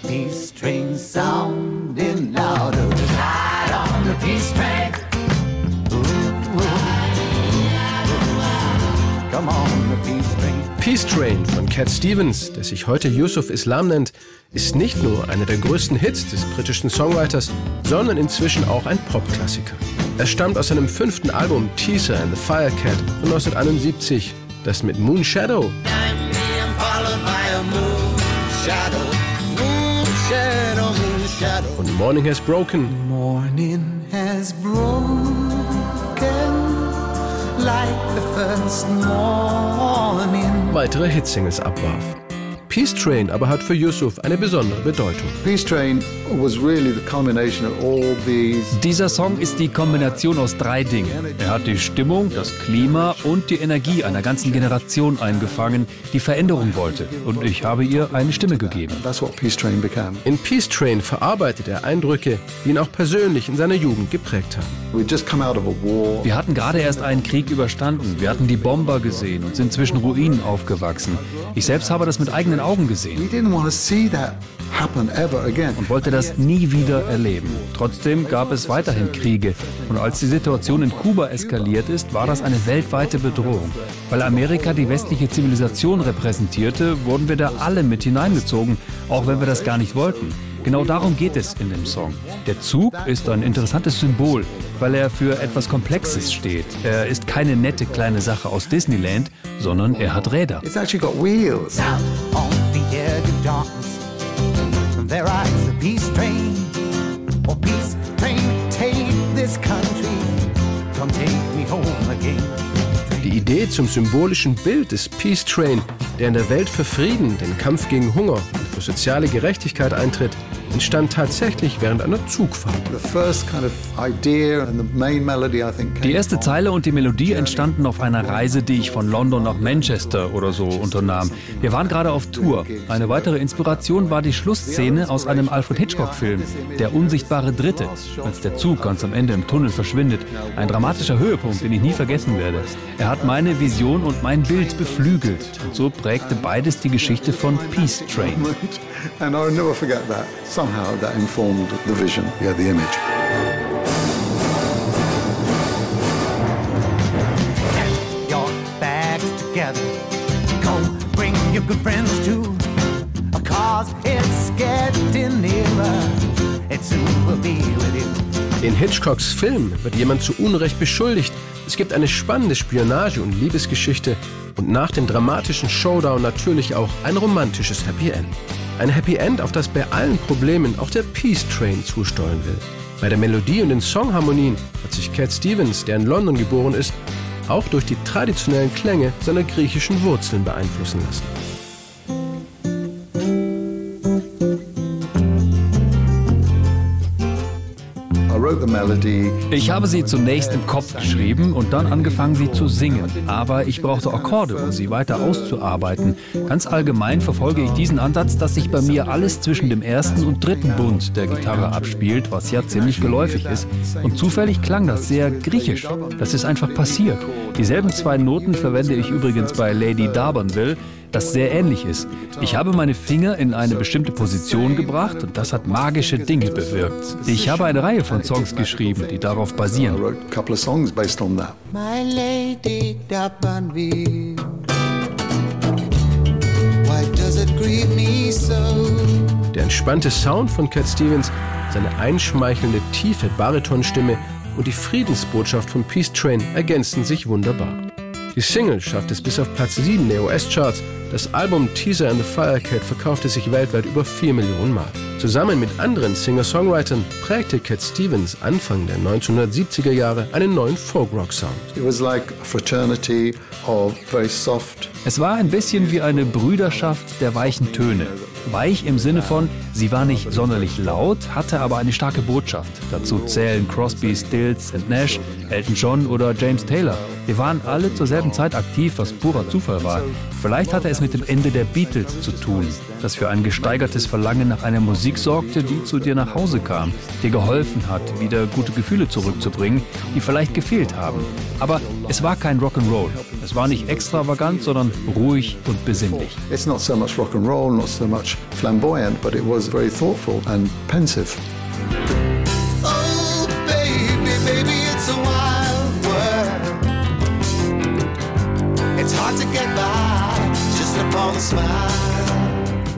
Peace train sounding louder. Ride on the peace train. Come on the peace train. Peace Train von Cat Stevens, der sich heute Yusuf Islam nennt, ist nicht nur einer der größten Hits des britischen Songwriters, sondern inzwischen auch ein Popklassiker. Er stammt aus seinem 5. Album Teaser and the Firecat von 1971, das mit Moonshadow und Morning Has Broken weitere Hitsingles abwarf. Peace Train aber hat für Yusuf eine besondere Bedeutung. Peace Train was really the combination of all these. Dieser Song ist die Kombination aus 3 Dingen. Er hat die Stimmung, das Klima und die Energie einer ganzen Generation eingefangen, die Veränderung wollte. Und ich habe ihr eine Stimme gegeben. That's what Peace Train became. In Peace Train verarbeitet er Eindrücke, die ihn auch persönlich in seiner Jugend geprägt haben. We just come out of a war. Wir hatten gerade erst einen Krieg überstanden. Wir hatten die Bomber gesehen und sind zwischen Ruinen aufgewachsen. Ich selbst habe das mit eigenen Augen gesehen und wollte das nie wieder erleben. Trotzdem gab es weiterhin Kriege. Und als die Situation in Kuba eskaliert ist, war das eine weltweite Bedrohung. Weil Amerika die westliche Zivilisation repräsentierte, wurden wir da alle mit hineingezogen, auch wenn wir das gar nicht wollten. Genau darum geht es in dem Song. Der Zug ist ein interessantes Symbol, weil er für etwas Komplexes steht. Er ist keine nette kleine Sache aus Disneyland, sondern er hat Räder. It's actually got wheels. Now on the edge of darkness, there rides a peace train. Oh, peace train, take this country. Come take me home again. Die Idee zum symbolischen Bild des Peace Train, der in der Welt für Frieden, den Kampf gegen Hunger und für soziale Gerechtigkeit eintritt, entstand tatsächlich während einer Zugfahrt. Die erste Zeile und die Melodie entstanden auf einer Reise, die ich von London nach Manchester oder so unternahm. Wir waren gerade auf Tour. Eine weitere Inspiration war die Schlussszene aus einem Alfred-Hitchcock-Film, Der unsichtbare Dritte, als der Zug ganz am Ende im Tunnel verschwindet. Ein dramatischer Höhepunkt, den ich nie vergessen werde. Er hat meine Vision und mein Bild beflügelt. Und so prägte beides die Geschichte von Peace Train. And I'll never forget that. Somehow that informed the vision, the image. Get your bags together. Go bring your good friends too. 'Cause it's getting nearer. It soon will be with you. In Hitchcocks Film wird jemand zu Unrecht beschuldigt. Es gibt eine spannende Spionage- und Liebesgeschichte und nach dem dramatischen Showdown natürlich auch ein romantisches Happy End. Ein Happy End, auf das bei allen Problemen auch der Peace Train zusteuern will. Bei der Melodie und den Songharmonien hat sich Cat Stevens, der in London geboren ist, auch durch die traditionellen Klänge seiner griechischen Wurzeln beeinflussen lassen. Ich habe sie zunächst im Kopf geschrieben und dann angefangen, sie zu singen. Aber ich brauchte Akkorde, um sie weiter auszuarbeiten. Ganz allgemein verfolge ich diesen Ansatz, dass sich bei mir alles zwischen dem 1. und 3. Bund der Gitarre abspielt, was ja ziemlich geläufig ist. Und zufällig klang das sehr griechisch. Das ist einfach passiert. Dieselben 2 Noten verwende ich übrigens bei Lady Darbonville, das sehr ähnlich ist. Ich habe meine Finger in eine bestimmte Position gebracht und das hat magische Dinge bewirkt. Ich habe eine Reihe von Songs geschrieben, die darauf basieren. My lady Darbonville, why does it grieve me so? Der entspannte Sound von Cat Stevens, seine einschmeichelnde, tiefe Baritonstimme und die Friedensbotschaft von Peace Train ergänzen sich wunderbar. Die Single schafft es bis auf Platz 7 der US-Charts. Das Album Teaser and the Firecat verkaufte sich weltweit über 4 Millionen Mal. Zusammen mit anderen Singer-Songwritern prägte Cat Stevens Anfang der 1970er Jahre einen neuen Folk-Rock-Sound. Es war ein bisschen wie eine Brüderschaft der weichen Töne. Weich im Sinne von, sie war nicht sonderlich laut, hatte aber eine starke Botschaft. Dazu zählen Crosby, Stills and Nash, Elton John oder James Taylor. Wir waren alle zur selben Zeit aktiv, was purer Zufall war. Vielleicht hatte es mit dem Ende der Beatles zu tun, das für ein gesteigertes Verlangen nach einer Musik sorgte, die zu dir nach Hause kam, dir geholfen hat, wieder gute Gefühle zurückzubringen, die vielleicht gefehlt haben. Aber es war kein Rock'n'Roll. Es war nicht extravagant, sondern ruhig und besinnlich. It's not so much Rock'n'Roll, not so much flamboyant, but it was very thoughtful and pensive.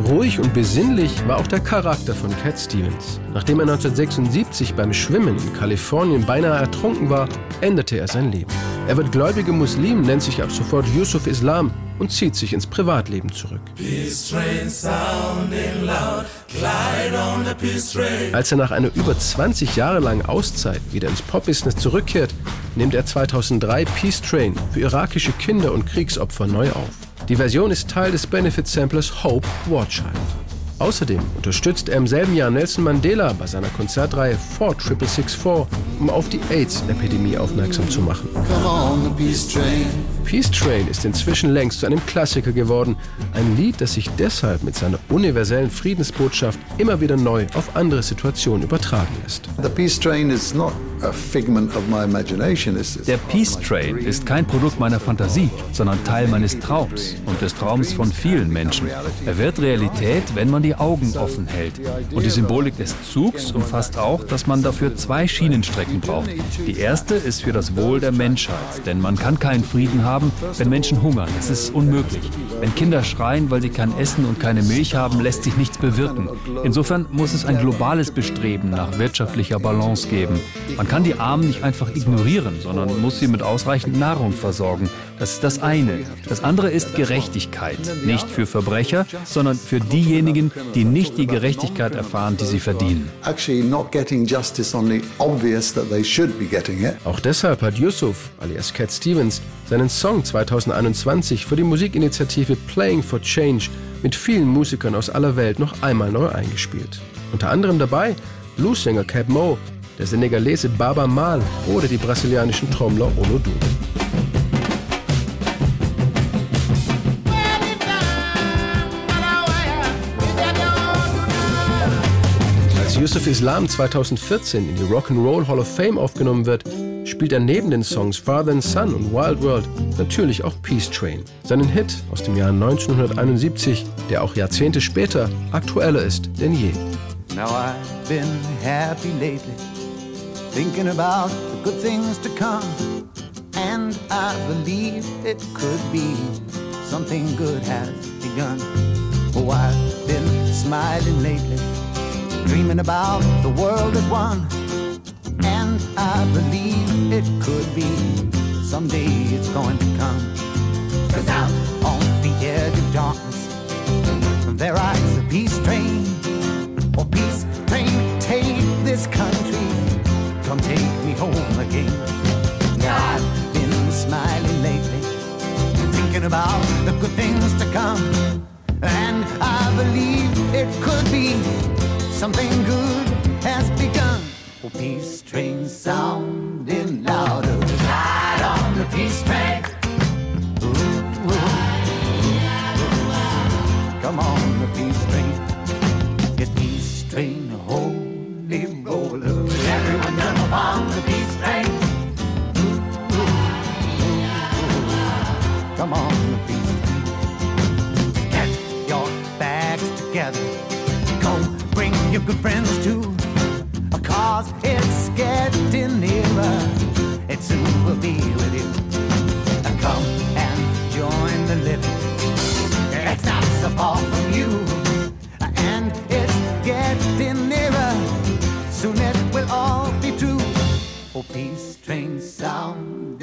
Ruhig und besinnlich war auch der Charakter von Cat Stevens. Nachdem er 1976 beim Schwimmen in Kalifornien beinahe ertrunken war, änderte er sein Leben. Er wird gläubiger Muslim, nennt sich ab sofort Yusuf Islam und zieht sich ins Privatleben zurück. Als er nach einer über 20 Jahre langen Auszeit wieder ins Pop-Business zurückkehrt, nimmt er 2003 Peace Train für irakische Kinder und Kriegsopfer neu auf. Die Version ist Teil des Benefit-Samplers Hope Warchild. Außerdem unterstützt er im selben Jahr Nelson Mandela bei seiner Konzertreihe 46664, um auf die AIDS-Epidemie aufmerksam zu machen. Peace Train ist inzwischen längst zu einem Klassiker geworden. Ein Lied, das sich deshalb mit seiner universellen Friedensbotschaft immer wieder neu auf andere Situationen übertragen lässt. Der Peace Train ist kein Produkt meiner Fantasie, sondern Teil meines Traums und des Traums von vielen Menschen. Er wird Realität, wenn man die Augen offen hält. Und die Symbolik des Zugs umfasst auch, dass man dafür zwei Schienenstrecken braucht. Die erste ist für das Wohl der Menschheit, denn man kann keinen Frieden haben, wenn Menschen hungern. Es ist unmöglich. Wenn Kinder schreien, weil sie kein Essen und keine Milch haben, lässt sich nichts bewirken. Insofern muss es ein globales Bestreben nach wirtschaftlicher Balance geben. Man kann die Armen nicht einfach ignorieren, sondern muss sie mit ausreichend Nahrung versorgen. Das ist das eine. Das andere ist Gerechtigkeit. Nicht für Verbrecher, sondern für diejenigen, die nicht die Gerechtigkeit erfahren, die sie verdienen. Auch deshalb hat Yusuf, alias Cat Stevens, seinen Song 2021 für die Musikinitiative Playing for Change mit vielen Musikern aus aller Welt noch einmal neu eingespielt. Unter anderem dabei Blues-Sänger Cat Mo, der Senegalese Baba Mal oder die brasilianischen Trommler Olodum. Als Yusuf Islam 2014 in die Rock'n'Roll Hall of Fame aufgenommen wird, spielt er neben den Songs Father and Son und Wild World natürlich auch Peace Train, seinen Hit aus dem Jahr 1971, der auch Jahrzehnte später aktueller ist denn je. Now I've been happy lately, thinking about the good things to come, and I believe it could be something good has begun. Oh, I've been smiling lately, dreaming about the world as one. And I believe it could be someday it's going to come. 'Cause out on the edge of darkness there rides a peace train. Oh, peace train, take this country, come take me home again. Now I've been smiling lately, thinking about the good things to come, and I believe it could be something good has begun. Oh, peace train sounding louder, ride on the peace train. Ooh, ooh, ooh. Come on the peace train. It's peace train, holy roller. Everyone jump on the peace train. Ooh, ooh, ooh, ooh. Come on the peace train. Get your bags together. Go bring your good friends too. Cause it's getting nearer, it soon will be with you. Come and join the living, it's not so far from you. And it's getting nearer, soon it will all be true. Oh, peace train sound.